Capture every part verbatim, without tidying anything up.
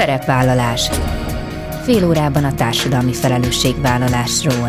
Szerepvállalás. Fél órában a társadalmi felelősségvállalásról.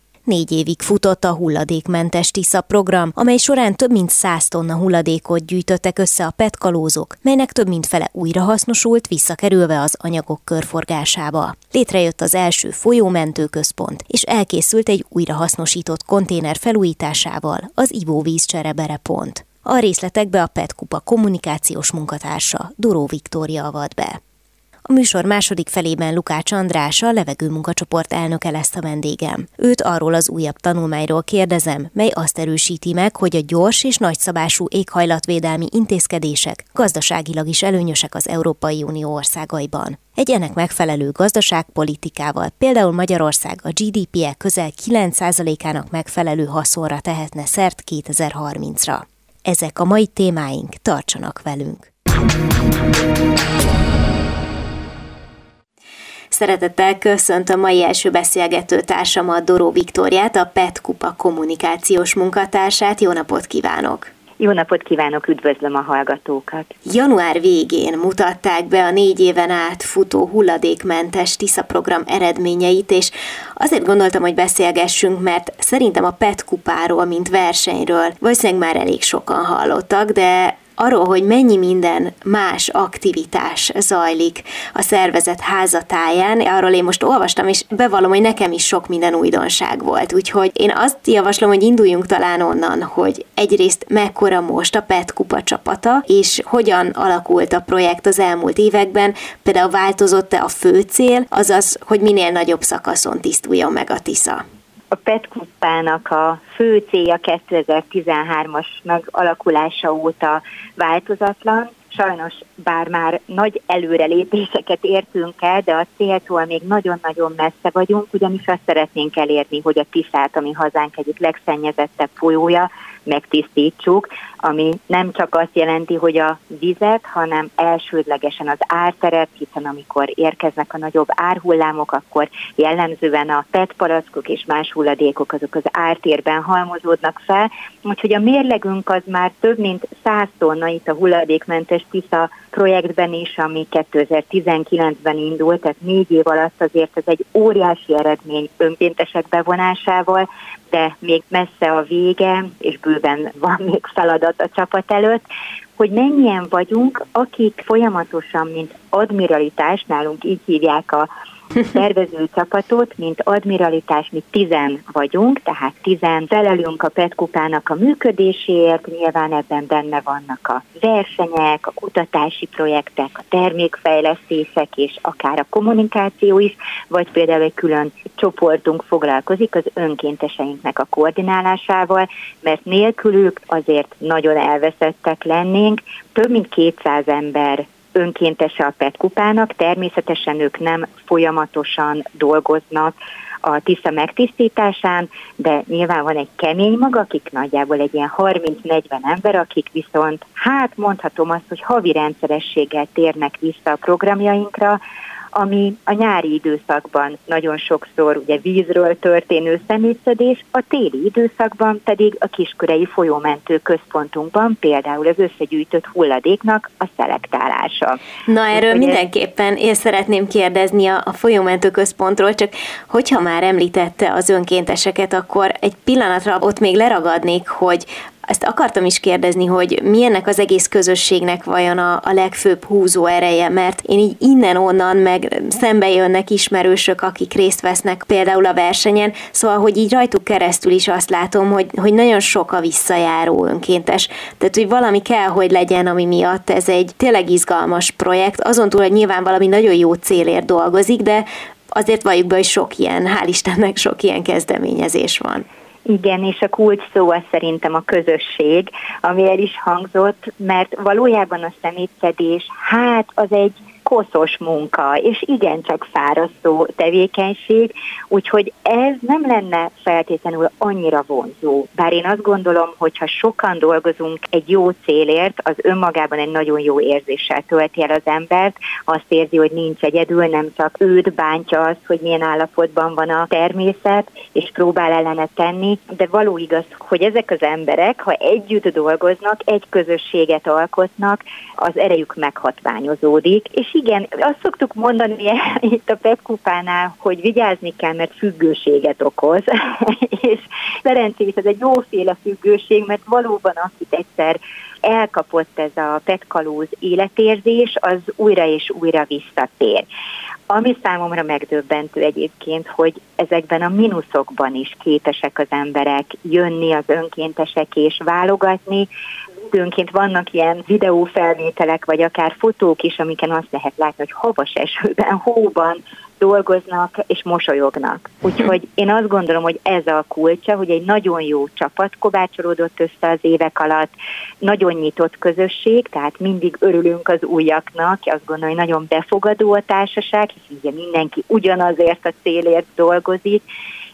Négy évig futott a Hulladékmentes Tisza program, amely során több mint száz tonna hulladékot gyűjtöttek össze a pé é té kalózok, melynek több mint fele újrahasznosult, visszakerülve az anyagok körforgásába. Létrejött az első Folyómentő Központ, és elkészült egy újrahasznosított konténer felújításával, az Ivóvíz Cserebere Pont. A részletekbe a pé é té Kupa kommunikációs munkatársa, Doró Viktória avat be. A műsor második felében Lukács András, a Levegő Munkacsoport elnöke lesz a vendégem. Őt arról az újabb tanulmányról kérdezem, mely azt erősíti meg, hogy a gyors és nagyszabású éghajlatvédelmi intézkedések gazdaságilag is előnyösek az Európai Unió országaiban. Egy ennek megfelelő gazdaságpolitikával például Magyarország a gé dé pé-ek közel kilenc százalékának megfelelő haszonra tehetne szert kétezer-harmincra. Ezek a mai témáink, tartsanak velünk! Szeretettel köszöntöm mai első beszélgető társamat, Doró Viktóriát, a pé é té Kupa kommunikációs munkatársát. Jó napot kívánok! Jó napot kívánok, üdvözlöm a hallgatókat! Január végén mutatták be a négy éven át futó Hulladékmentes Tisza program eredményeit, és azért gondoltam, hogy beszélgessünk, mert szerintem a pé é té Kupáról, mint versenyről valószínűleg már elég sokan hallottak, de arról, hogy mennyi minden más aktivitás zajlik a szervezet házatáján, arról én most olvastam, és bevallom, hogy nekem is sok minden újdonság volt. Úgyhogy én azt javaslom, hogy induljunk talán onnan, hogy egyrészt mekkora most a pé é té Kupa csapata, és hogyan alakult a projekt az elmúlt években, például változott-e a fő cél, azaz, hogy minél nagyobb szakaszon tisztuljon meg a Tisza. A pé é té Kupának a fő célja kétezer-tizenhármas megalakulása óta változatlan. Sajnos bár már nagy előrelépéseket értünk el, de a céltól még nagyon-nagyon messze vagyunk, ugyanis azt szeretnénk elérni, hogy a Tiszát, ami hazánk egyik legszennyezettebb folyója, megtisztítsuk, ami nem csak azt jelenti, hogy a vizet, hanem elsődlegesen az árteret, hiszen amikor érkeznek a nagyobb árhullámok, akkor jellemzően a pé é té palackok és más hulladékok azok az ártérben halmozódnak fel, úgyhogy a mérlegünk az már több mint száz tonna itt a Hulladékmentes Tisza projektben is, ami kétezer-tizenkilencben indult, tehát négy év alatt azért ez egy óriási eredmény önkéntesek bevonásával, de még messze a vége, és bőven van még feladat a csapat előtt, hogy mennyien vagyunk, akik folyamatosan, mint admiralitás, nálunk így hívják a tervező csapatot, mint admiralitás, mi tizen vagyunk, tehát tizen felelünk a pé é té Kupának a működéséért, nyilván ebben benne vannak a versenyek, a kutatási projektek, a termékfejlesztések és akár a kommunikáció is, vagy például egy külön csoportunk foglalkozik az önkénteseinknek a koordinálásával, mert nélkülük azért nagyon elveszettek lennénk, több mint kétszáz ember önkéntese a pé é té Kupának, természetesen ők nem folyamatosan dolgoznak a Tisza megtisztításán, de nyilván van egy kemény maga, akik nagyjából egy ilyen harminc-negyven ember, akik viszont, hát mondhatom azt, hogy havi rendszerességgel térnek vissza a programjainkra, ami a nyári időszakban nagyon sokszor ugye vízről történő szemétszedés, a téli időszakban pedig a kiskörei Folyómentő Központunkban például az összegyűjtött hulladéknak a szelektálása. Na erről én mindenképpen én szeretném kérdezni a, a Folyómentő Központról, csak hogyha már említette az önkénteseket, akkor egy pillanatra ott még leragadnék, hogy ezt akartam is kérdezni, hogy milyennek az egész közösségnek vajon a, a legfőbb húzó ereje, mert én így innen-onnan meg szembe jönnek ismerősök, akik részt vesznek például a versenyen, szóval, hogy így rajtuk keresztül is azt látom, hogy, hogy nagyon sok a visszajáró önkéntes. Tehát, hogy valami kell, hogy legyen, ami miatt ez egy tényleg izgalmas projekt, azon túl, hogy nyilván valami nagyon jó célért dolgozik, de azért valljuk be, hogy sok ilyen, hál' Istennek sok ilyen kezdeményezés van. Igen, és a kulcs szó az szerintem a közösség, ami el is hangzott, mert valójában a szemétszedés, hát az egy hosszos munka, és igencsak fárasztó tevékenység, úgyhogy ez nem lenne feltétlenül annyira vonzó. Bár én azt gondolom, hogy ha sokan dolgozunk egy jó célért, az önmagában egy nagyon jó érzéssel tölti el az embert, azt érzi, hogy nincs egyedül, nem csak őt bántja az, hogy milyen állapotban van a természet, és próbál ellene tenni, de való igaz, hogy ezek az emberek, ha együtt dolgoznak, egy közösséget alkotnak, az erejük meghatványozódik, és igen, azt szoktuk mondani itt a pé é té Kupánál, hogy vigyázni kell, mert függőséget okoz, és szerencsés ez egy jóféle függőség, mert valóban akit egyszer elkapott ez a pé é té kalóz életérzés, az újra és újra visszatér. Ami számomra megdöbbentő egyébként, hogy ezekben a mínuszokban is képesek az emberek jönni, az önkéntesek és válogatni. Időnként vannak ilyen videófelvételek, vagy akár fotók is, amiken azt lehet látni, hogy havas esőben, hóban dolgoznak és mosolyognak. Úgyhogy én azt gondolom, hogy ez a kulcsa, hogy egy nagyon jó csapat kovácsolódott össze az évek alatt, nagyon nyitott közösség, tehát mindig örülünk az újaknak, azt gondolom, hogy nagyon befogadó a társaság, és ugye mindenki ugyanazért a célért dolgozik,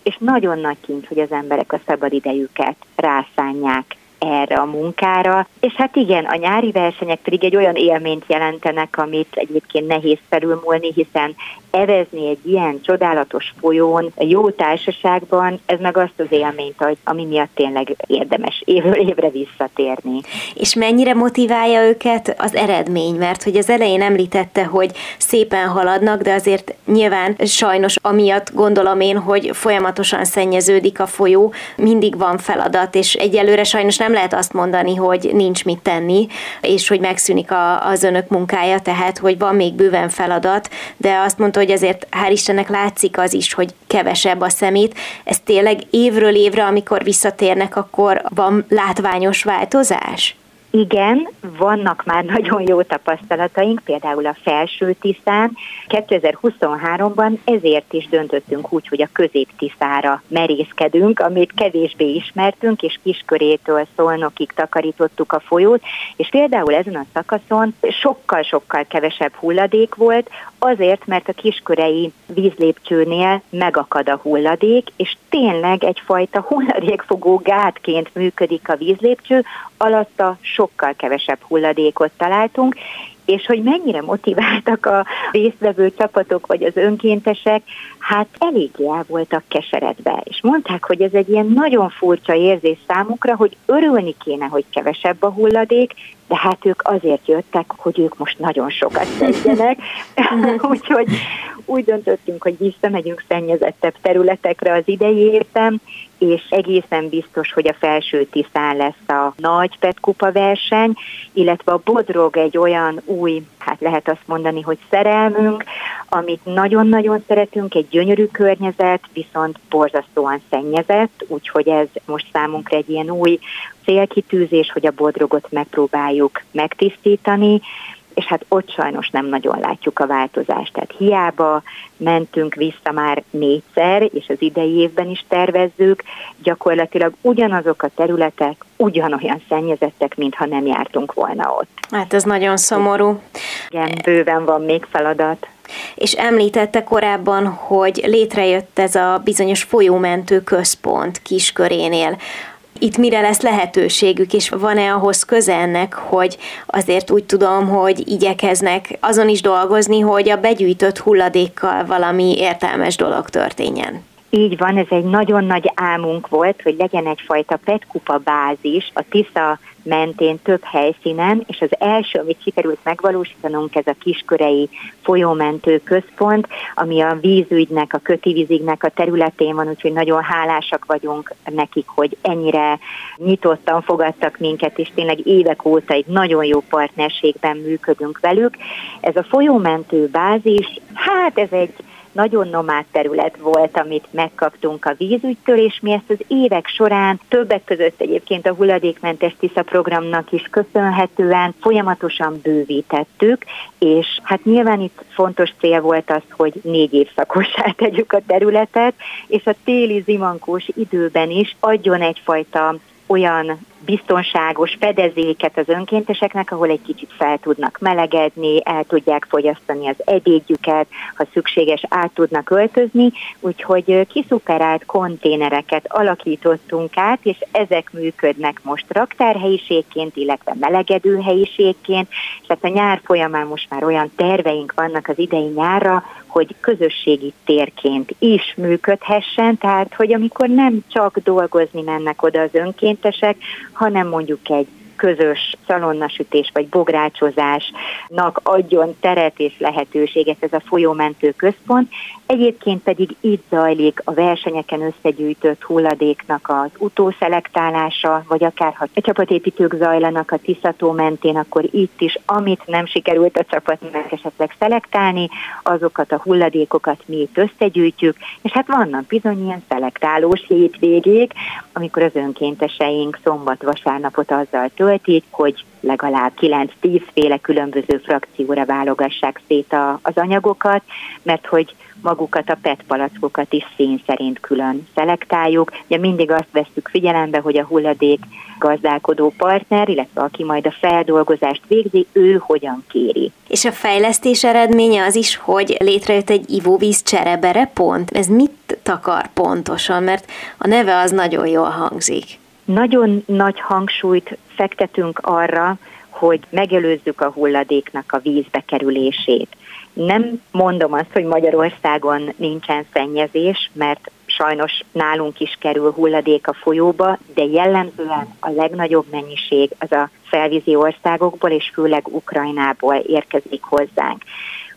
és nagyon nagy kincs, hogy az emberek a szabad idejüket rászánják erre a munkára, és hát igen, a nyári versenyek pedig egy olyan élményt jelentenek, amit egyébként nehéz felülmúlni, hiszen evezni egy ilyen csodálatos folyón, jó társaságban, ez meg azt az élményt ad, ami miatt tényleg érdemes évről évre visszatérni. És mennyire motiválja őket az eredmény? Mert hogy az elején említette, hogy szépen haladnak, de azért nyilván sajnos amiatt gondolom én, hogy folyamatosan szennyeződik a folyó, mindig van feladat, és egyelőre sajnos nem lehet azt mondani, hogy nincs mit tenni, és hogy megszűnik a, az önök munkája, tehát hogy van még bőven feladat, de azt mondta, hogy azért hál' Istennek látszik az is, hogy kevesebb a szemét. Ez tényleg évről évre, amikor visszatérnek, akkor van látványos változás? Igen, vannak már nagyon jó tapasztalataink, például a Felső Tiszán. kétezer-huszonháromban ezért is döntöttünk úgy, hogy a Közép Tiszára merészkedünk, amit kevésbé ismertünk, és Kiskörétől Szolnokig takarítottuk a folyót, és például ezen a szakaszon sokkal-sokkal kevesebb hulladék volt, azért, mert a kiskörei vízlépcsőnél megakad a hulladék, és tényleg egyfajta hulladékfogó gátként működik a vízlépcső, alatta sokkal kevesebb hulladékot találtunk, és hogy mennyire motiváltak a résztvevő csapatok vagy az önkéntesek, hát eléggé el voltak keseredve, és mondták, hogy ez egy ilyen nagyon furcsa érzés számukra, hogy örülni kéne, hogy kevesebb a hulladék, de hát ők azért jöttek, hogy ők most nagyon sokat szedjenek, úgyhogy úgy döntöttünk, hogy visszamegyünk szennyezettebb területekre az idei évben, és egészen biztos, hogy a Felső Tiszán lesz a nagy pé é té Kupa verseny, illetve a Bodrog egy olyan új, hát lehet azt mondani, hogy szerelmünk, amit nagyon-nagyon szeretünk, egy gyönyörű környezet, viszont borzasztóan szennyezett, úgyhogy ez most számunkra egy ilyen új célkitűzés, hogy a Bodrogot megpróbáljuk megtisztítani, és hát ott sajnos nem nagyon látjuk a változást. Tehát hiába mentünk vissza már négyszer, és az idei évben is tervezzük, gyakorlatilag ugyanazok a területek ugyanolyan szennyezettek, mintha nem jártunk volna ott. Hát ez nagyon szomorú. Igen, bőven van még feladat. És említette korábban, hogy létrejött ez a bizonyos Folyómentő Központ Kiskörénél. Itt mire lesz lehetőségük, és van-e ahhoz köze ennek, hogy azért úgy tudom, hogy igyekeznek azon is dolgozni, hogy a begyűjtött hulladékkal valami értelmes dolog történjen? Így van, ez egy nagyon nagy álmunk volt, hogy legyen egyfajta pé é té Kupa bázis a Tisza mentén több helyszínen, és az első, amit sikerült megvalósítanunk, ez a Kiskörei Folyómentő Központ, ami a vízügynek, a kötivízügynek a területén van, úgyhogy nagyon hálásak vagyunk nekik, hogy ennyire nyitottan fogadtak minket, és tényleg évek óta egy nagyon jó partnerségben működünk velük. Ez a folyómentő bázis, hát ez egy nagyon nomád terület volt, amit megkaptunk a vízügytől, és mi ezt az évek során, többek között egyébként a Hulladékmentes Tisza programnak is köszönhetően folyamatosan bővítettük, és hát nyilván itt fontos cél volt az, hogy négy évszakossá tegyük a területet, és a téli zimankós időben is adjon egyfajta olyan biztonságos fedezéket az önkénteseknek, ahol egy kicsit fel tudnak melegedni, el tudják fogyasztani az ebédjüket, ha szükséges, át tudnak öltözni, úgyhogy kiszuperált konténereket alakítottunk át, és ezek működnek most raktárhelyiségként, illetve melegedő helyiségként, és hát a nyár folyamán most már olyan terveink vannak az idei nyárra, hogy közösségi térként is működhessen, tehát hogy amikor nem csak dolgozni mennek oda az önkéntesek, hanem mondjuk egy közös szalonnasütés vagy bográcsozásnak adjon teret és lehetőséget ez a Folyómentő Központ. Egyébként pedig itt zajlik a versenyeken összegyűjtött hulladéknak az utószelektálása, vagy akár ha csapatépítők zajlanak a Tisza-tó mentén, akkor itt is, amit nem sikerült a csapatnak esetleg szelektálni, azokat a hulladékokat mi itt összegyűjtjük, és hát vannak bizony ilyen szelektálós hétvégék, amikor az önkénteseink szombat-vasárnapot azzal töltik, hogy legalább kilenc-tíz féle különböző frakcióra válogassák szét a, az anyagokat, mert hogy magukat a pé é té palackokat is szín szerint külön szelektáljuk. Ugye mindig azt vesztük figyelembe, hogy a hulladék gazdálkodó partner, illetve aki majd a feldolgozást végzi, ő hogyan kéri. És a fejlesztés eredménye az is, hogy létrejött egy Ivóvíz Cserebere Pont. Ez mit takar pontosan? Mert a neve az nagyon jól hangzik. Nagyon nagy hangsúlyt fektetünk arra, hogy megelőzzük a hulladéknak a vízbe kerülését. Nem mondom azt, hogy Magyarországon nincsen szennyezés, mert sajnos nálunk is kerül hulladék a folyóba, de jellemzően a legnagyobb mennyiség az a felvízi országokból, és főleg Ukrajnából érkezik hozzánk.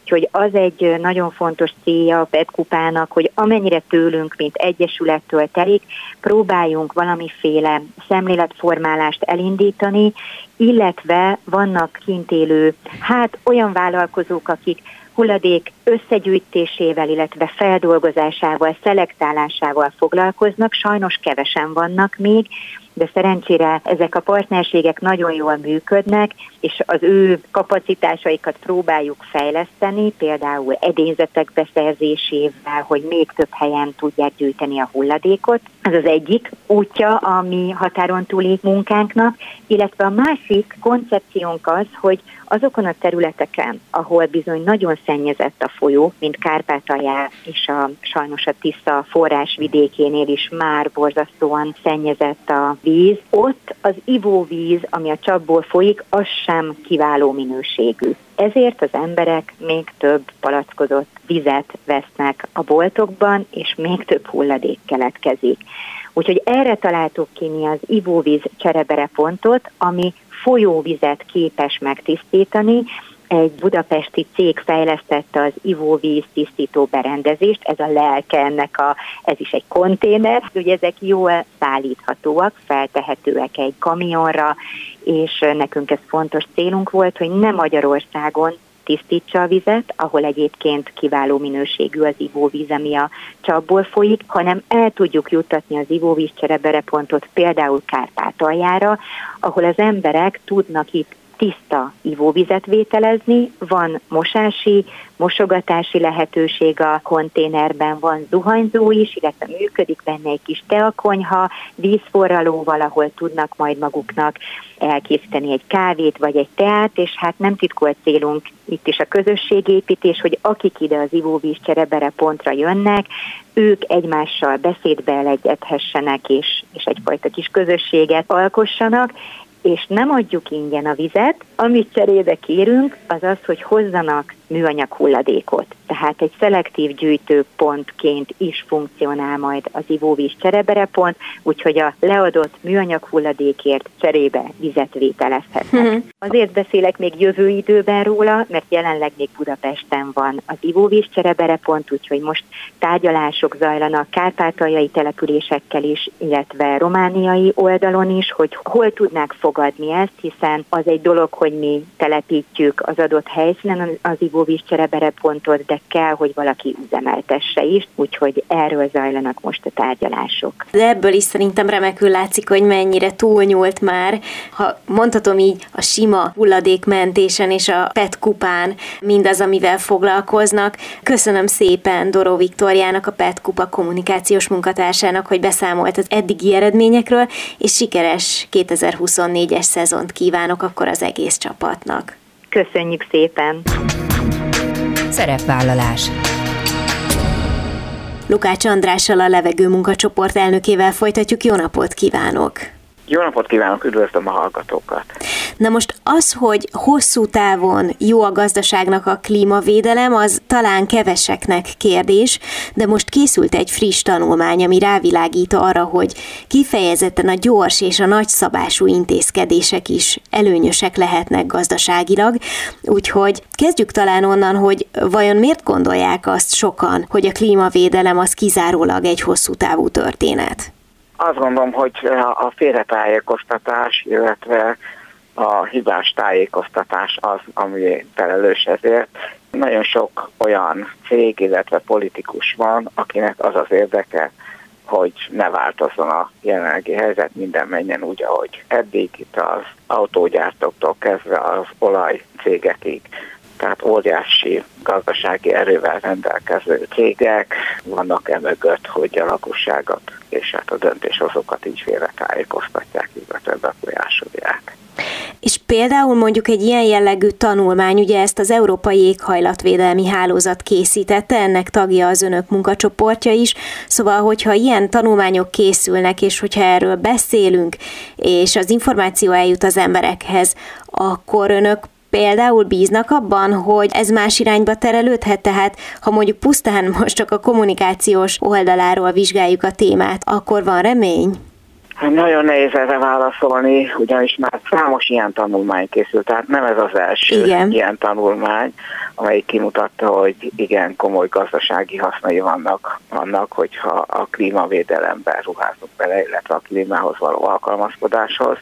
Úgyhogy az egy nagyon fontos célja a pé é té Kupának, hogy amennyire tőlünk, mint egyesülettől telik, próbáljunk valamiféle szemléletformálást elindítani, illetve vannak kint élő, hát olyan vállalkozók, akik hulladék összegyűjtésével, illetve feldolgozásával, szelektálásával foglalkoznak, sajnos kevesen vannak még, de szerencsére ezek a partnerségek nagyon jól működnek, és az ő kapacitásaikat próbáljuk fejleszteni, például edényzetek beszerzésével, hogy még több helyen tudják gyűjteni a hulladékot. Ez az egyik útja a mi határon túli munkánknak, illetve a másik koncepciónk az, hogy azokon a területeken, ahol bizony nagyon szennyezett a folyó, mint Kárpátaljá és a, sajnos a Tisza forrásvidékénél is már borzasztóan szennyezett a víz, ott az ivóvíz, ami a csapból folyik, az sem kiváló minőségű. Ezért az emberek még több palackozott vizet vesznek a boltokban, és még több hulladék keletkezik. Úgyhogy erre találtuk ki mi az Ivóvíz Cserebere Pontot, ami folyóvizet képes megtisztítani. Egy budapesti cég fejlesztette az ivóvíz tisztító berendezést, ez a lelke ennek a, ez is egy konténer, ugye ezek jól szállíthatóak, feltehetőek egy kamionra, és nekünk ez fontos célunk volt, hogy ne Magyarországon tisztítsa a vizet, ahol egyébként kiváló minőségű az ivóvíz, ami a csapból folyik, hanem el tudjuk juttatni az Ivóvíz Cserebere Pontot például Kárpátaljára, ahol az emberek tudnak itt tiszta ivóvizet vételezni, van mosási, mosogatási lehetőség a konténerben, van zuhanyzó is, illetve működik benne egy kis teakonyha, vízforralóval, ahol tudnak majd maguknak elkészíteni egy kávét vagy egy teát, és hát nem titkolt célunk itt is a közösségépítés, hogy akik ide az Ivóvíz Cserebere Pontra jönnek, ők egymással beszédbe elegyedhessenek, és, és egyfajta kis közösséget alkossanak, és nem adjuk ingyen a vizet, amit cserébe kérünk, az az, hogy hozzanak műanyag hulladékot. Tehát egy szelektív gyűjtőpontként is funkcionál majd az Ivóvíz Cserebere Pont, úgyhogy a leadott műanyag hulladékért cserébe vizet vételezhetnek. Mm-hmm. Azért beszélek még jövő időben róla, mert jelenleg még Budapesten van az Ivóvíz Cserebere Pont, úgyhogy most tárgyalások zajlanak kárpátaljai településekkel is, illetve romániai oldalon is, hogy hol tudnák fogadni ezt, hiszen az egy dolog, hogy mi telepítjük az adott helyszínen az Ivóvíz Ivóvíz Cserebere Pontot, de kell, hogy valaki üzemeltesse is, úgyhogy erről zajlanak most a tárgyalások. De ebből is szerintem remekül látszik, hogy mennyire túlnyúlt már, ha mondhatom így, a sima hulladékmentésen és a pé é té Kupán mindaz, amivel foglalkoznak. Köszönöm szépen Doró Viktóriának, a pé é té Kupa kommunikációs munkatársának, hogy beszámolt az eddigi eredményekről, és sikeres kétezer-huszonnégyes szezont kívánok akkor az egész csapatnak. Köszönjük szépen! Szerepvállalás. Lukács Andrással, a Levegő Munkacsoport elnökével folytatjuk. Jó napot kívánok! Jó napot kívánok, üdvözlöm a hallgatókat! Na most az, hogy hosszú távon jó a gazdaságnak a klímavédelem, az talán keveseknek kérdés, de most készült egy friss tanulmány, ami rávilágít arra, hogy kifejezetten a gyors és a nagyszabású intézkedések is előnyösek lehetnek gazdaságilag, úgyhogy kezdjük talán onnan, hogy vajon miért gondolják azt sokan, hogy a klímavédelem az kizárólag egy hosszú távú történet? Azt gondolom, hogy a félretájékoztatás, illetve a hibás tájékoztatás az, ami felelős ezért. Nagyon sok olyan cég, illetve politikus van, akinek az az érdeke, hogy ne változzon a jelenlegi helyzet, minden menjen úgy, ahogy eddig, itt az autógyártóktól kezdve az olajcégekig. Tehát óriási gazdasági erővel rendelkező cégek vannak emögött, hogy a lakosságot és hát a döntéshozókat így félretájékoztatják, illetve befolyásolják. És például mondjuk egy ilyen jellegű tanulmány, ugye ezt az Európai Éghajlatvédelmi hálózat készítette, ennek tagja az önök munkacsoportja is, szóval hogyha ilyen tanulmányok készülnek, és hogyha erről beszélünk, és az információ eljut az emberekhez, akkor önök például bíznak abban, hogy ez más irányba terelődhet, tehát ha mondjuk pusztán most csak a kommunikációs oldaláról vizsgáljuk a témát, akkor van remény? Nagyon nehéz erre válaszolni, ugyanis már számos ilyen tanulmány készült, tehát nem ez az első igen. ilyen tanulmány, amelyik kimutatta, hogy igen komoly gazdasági hasznai vannak annak, hogyha a klímavédelemben ruházunk bele, illetve a klímához való alkalmazkodáshoz,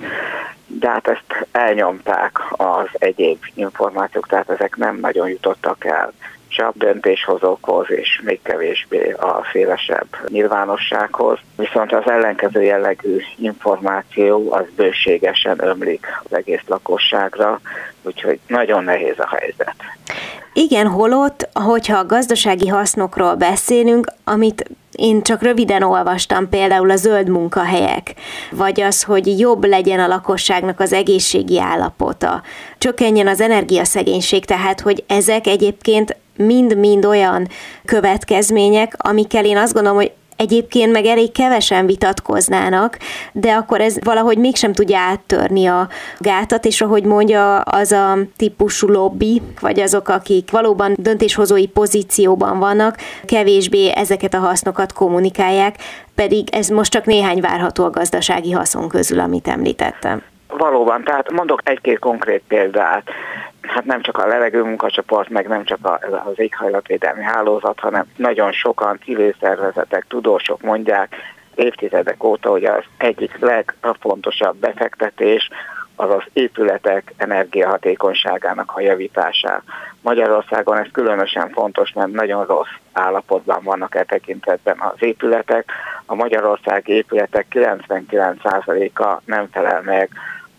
de hát ezt elnyomták az egyéb információk, tehát ezek nem nagyon jutottak el csak döntéshozókhoz, és még kevésbé a szélesebb nyilvánossághoz. Viszont az ellenkező jellegű információ az bőségesen ömlik az egész lakosságra, úgyhogy nagyon nehéz a helyzet. Igen, holott, hogyha a gazdasági hasznokról beszélünk, amit én csak röviden olvastam, például a zöld munkahelyek, vagy az, hogy jobb legyen a lakosságnak az egészségi állapota, csökkenjen az energiaszegénység, tehát hogy ezek egyébként mind-mind olyan következmények, amikkel én azt gondolom, hogy egyébként meg elég kevesen vitatkoznának, de akkor ez valahogy mégsem tudja áttörni a gátat, és ahogy mondja, az a típusú lobby, vagy azok, akik valóban döntéshozói pozícióban vannak, kevésbé ezeket a hasznokat kommunikálják, pedig ez most csak néhány várható a gazdasági haszon közül, amit említettem. Valóban, tehát mondok egy-két konkrét példát. Hát nem csak a Levegő Munkacsoport, meg nem csak az éghajlatvédelmi hálózat, hanem nagyon sokan civil szervezetek, tudósok mondják évtizedek óta, hogy az egyik legfontosabb befektetés az az épületek energiahatékonyságának a javítása. Magyarországon ez különösen fontos, mert nagyon rossz állapotban vannak e tekintetben az épületek. A magyarországi épületek kilencvenkilenc százaléka nem felel meg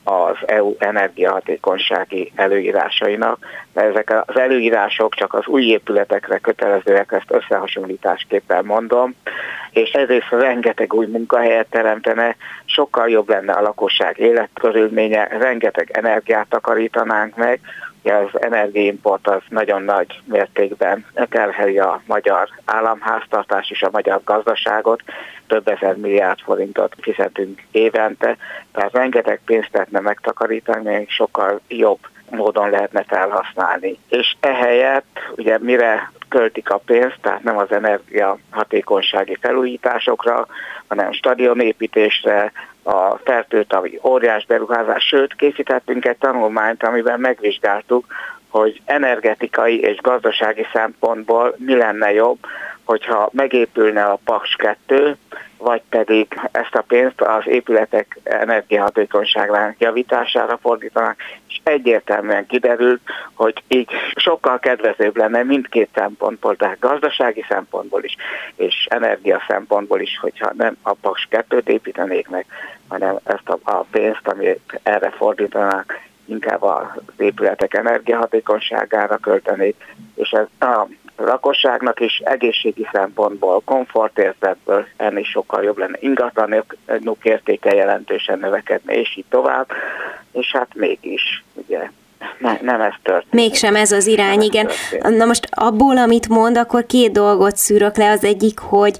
az é u energiahatékonysági előírásainak, de ezek az előírások csak az új épületekre kötelezőek, ezt összehasonlításképpen mondom, és ezért rengeteg új munkahelyet teremtene, sokkal jobb lenne a lakosság életkörülménye, rengeteg energiát takarítanánk meg, az energiaimport az nagyon nagy mértékben terheli a magyar államháztartás és a magyar gazdaságot, több ezer milliárd forintot fizetünk évente, tehát rengeteg pénzt lehetne megtakarítani, még sokkal jobb módon lehetne felhasználni. És ehelyett ugye mire költik a pénzt, tehát nem az energiahatékonysági felújításokra, hanem stadionépítésre, a fertőtavi óriás beruházás, sőt készítettünk egy tanulmányt, amiben megvizsgáltuk, hogy energetikai és gazdasági szempontból mi lenne jobb, hogyha megépülne a Paks kettő, vagy pedig ezt a pénzt az épületek energiahatékonyságának javítására fordítanak, és egyértelműen kiderült, hogy így sokkal kedvezőbb lenne mindkét szempontból, tehát gazdasági szempontból is, és energia szempontból is, hogyha nem a Paks kettőt építenék meg, hanem ezt a, a pénzt, amit erre fordítanak, inkább az épületek energiahatékonyságára költenék, és ez a lakosságnak is egészségi szempontból, komfortérzetből ennél sokkal jobb lenne. Ingatlanok értéke jelentősen növekedne, és így tovább, és hát mégis, ugye, ne, nem ez történt. Mégsem ez az irány, nem igen. Na most abból, amit mond, akkor két dolgot szűrök le. Az egyik, hogy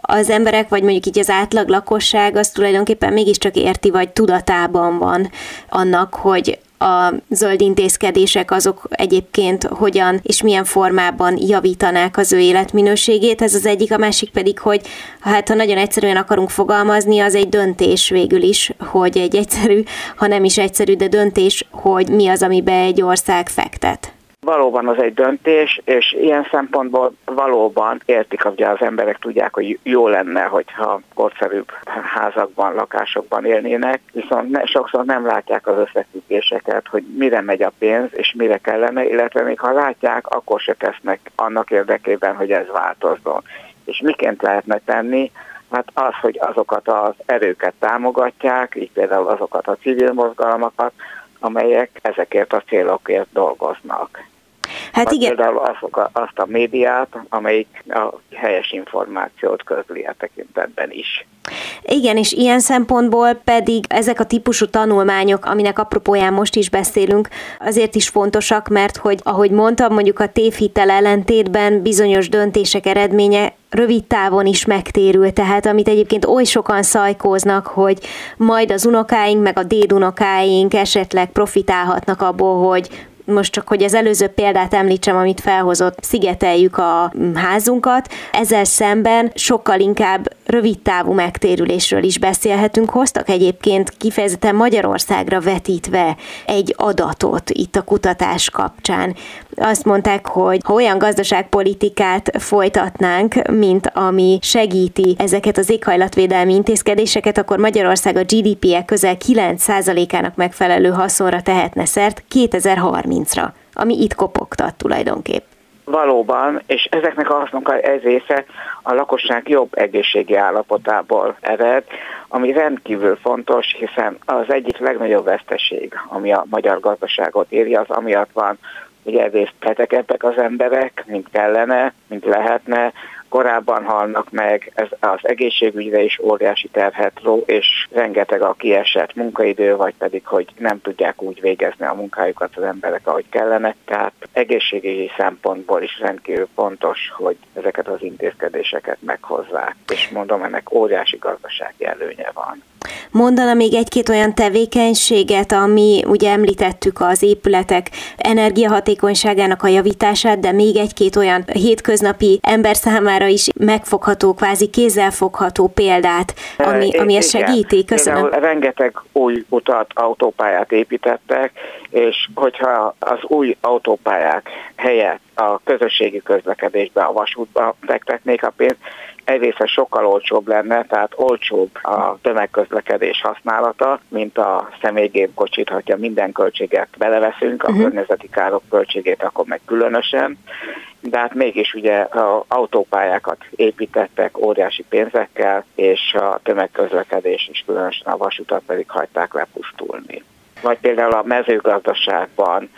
az emberek, vagy mondjuk így az átlag lakosság, az tulajdonképpen mégiscsak érti, vagy tudatában van annak, hogy a zöld intézkedések azok egyébként hogyan és milyen formában javítanák az ő életminőségét. Ez az egyik, a másik pedig, hogy hát ha nagyon egyszerűen akarunk fogalmazni, az egy döntés végül is, hogy egy egyszerű, ha nem is egyszerű, de döntés, hogy mi az, amiben egy ország fektet. Valóban az egy döntés, és ilyen szempontból valóban értik, ugye az emberek tudják, hogy jó lenne, hogyha korszerűbb házakban, lakásokban élnének, viszont ne, sokszor nem látják az összefüggéseket, hogy mire megy a pénz, és mire kellene, illetve még ha látják, akkor se tesznek annak érdekében, hogy ez változzon. És miként lehetne tenni? Hát az, hogy azokat az erőket támogatják, így például azokat a civil mozgalmakat, amelyek ezekért a célokért dolgoznak. Hát igen. Például azok, azt a médiát, amelyik a helyes információt közli a tekintetben is. Igen, és ilyen szempontból pedig ezek a típusú tanulmányok, aminek apropóján most is beszélünk, azért is fontosak, mert hogy, ahogy mondtam, mondjuk a tévhitel ellentétben bizonyos döntések eredménye rövid távon is megtérül, tehát amit egyébként oly sokan szajkóznak, hogy majd az unokáink, meg a dédunokáink esetleg profitálhatnak abból, hogy most csak, hogy az előző példát említsem, amit felhozott, szigeteljük a házunkat, ezzel szemben sokkal inkább rövidtávú megtérülésről is beszélhetünk. Hoztak egyébként kifejezetten Magyarországra vetítve egy adatot itt a kutatás kapcsán. Azt mondták, hogy ha olyan gazdaságpolitikát folytatnánk, mint ami segíti ezeket az éghajlatvédelmi intézkedéseket, akkor Magyarország a gé dé pé-je közel kilenc százalékának megfelelő haszonra tehetne szert kétezer-harmincra, ami itt kopogtat tulajdonképp. Valóban, és ezeknek a hasznoknak ez része a lakosság jobb egészségi állapotából ered, ami rendkívül fontos, hiszen az egyik legnagyobb veszteség, ami a magyar gazdaságot éri, az amiatt van, hogy egyrészt betegebbek az emberek, mint kellene, mint lehetne, korábban halnak meg, ez az egészségügyre is óriási terhet ró, és rengeteg a kiesett munkaidő, vagy pedig, hogy nem tudják úgy végezni a munkájukat az emberek, ahogy kellene. Tehát egészségügyi szempontból is rendkívül fontos, hogy ezeket az intézkedéseket meghozzák. És mondom, ennek óriási gazdasági előnye van. Mondana még egy-két olyan tevékenységet, ami, ugye említettük az épületek energiahatékonyságának a javítását, de még egy-két olyan hétköznapi ember számára is megfogható, kvázi kézzelfogható példát, ami, é, ami ezt segíti. Köszönöm. Igen, rengeteg új utat, autópályát építettek, és hogyha az új autópályák helyett a közösségi közlekedésbe, a vasútba fektetnék a pénzt, egyrészt sokkal olcsóbb lenne, tehát olcsóbb a tömegközlekedés használata, mint a személygépkocsit, hogyha minden költséget beleveszünk, a környezeti károk költségét, akkor meg különösen. De hát mégis ugye a autópályákat építettek óriási pénzekkel, és a tömegközlekedés is, különösen a vasutat pedig hagyták lepusztulni. Vagy például a mezőgazdaságban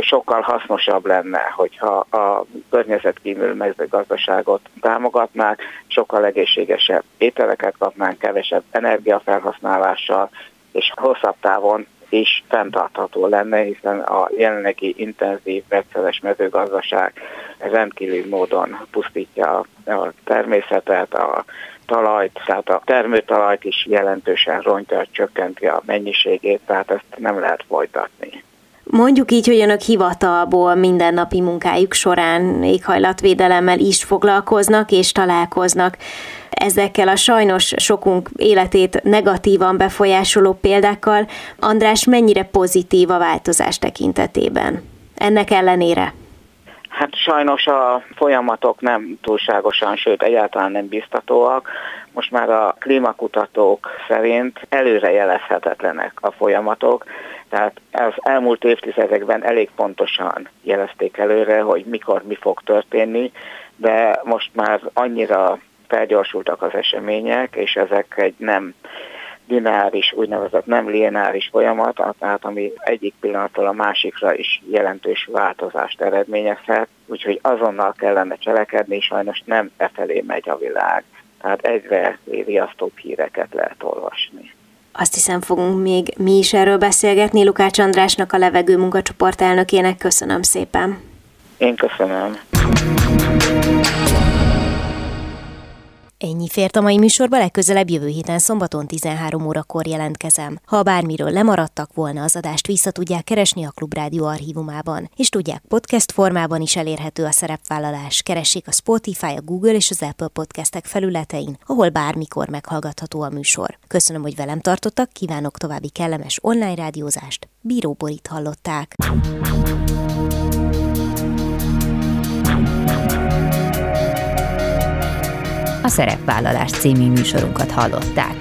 sokkal hasznosabb lenne, hogyha a környezetkímélő mezőgazdaságot támogatnák, sokkal egészségesebb ételeket kapnánk, kevesebb energiafelhasználással, és hosszabb távon is fenntartható lenne, hiszen a jelenlegi intenzív, vegyszeres mezőgazdaság rendkívül módon pusztítja a természetet, a talajt, tehát a termőtalajt is jelentősen rontja, csökkenti a mennyiségét, tehát ezt nem lehet folytatni. Mondjuk így, hogy önök hivatalból mindennapi munkájuk során éghajlatvédelemmel is foglalkoznak és találkoznak. Ezekkel a sajnos sokunk életét negatívan befolyásoló példákkal, András, mennyire pozitív a változás tekintetében? Ennek ellenére? Hát sajnos a folyamatok nem túlságosan, sőt egyáltalán nem biztatóak. Most már a klímakutatók szerint előrejelezhetetlenek a folyamatok, tehát az elmúlt évtizedekben elég pontosan jelezték előre, hogy mikor mi fog történni, de most már annyira felgyorsultak az események, és ezek egy nem lineáris, úgynevezett nem lineáris folyamat, tehát ami egyik pillanattól a másikra is jelentős változást eredményezhet, úgyhogy azonnal kellene cselekedni, sajnos nem e felé megy a világ. Tehát egyre riasztóbb híreket lehet olvasni. Azt hiszem, fogunk még mi is erről beszélgetni. Lukács Andrásnak, a Levegő Munkacsoport elnökének köszönöm szépen. Én köszönöm. Ennyi fért a mai műsorba, legközelebb jövő héten szombaton tizenhárom órakor jelentkezem. Ha bármiről lemaradtak volna, az adást vissza tudják keresni a Klubrádió archívumában. És tudják, podcast formában is elérhető a szerepvállalás. Keressék a Spotify, a Google és az Apple podcastek felületein, ahol bármikor meghallgatható a műsor. Köszönöm, hogy velem tartottak, kívánok további kellemes online rádiózást. Bíró Borit hallották. A Szerepvállalás című műsorunkat hallották.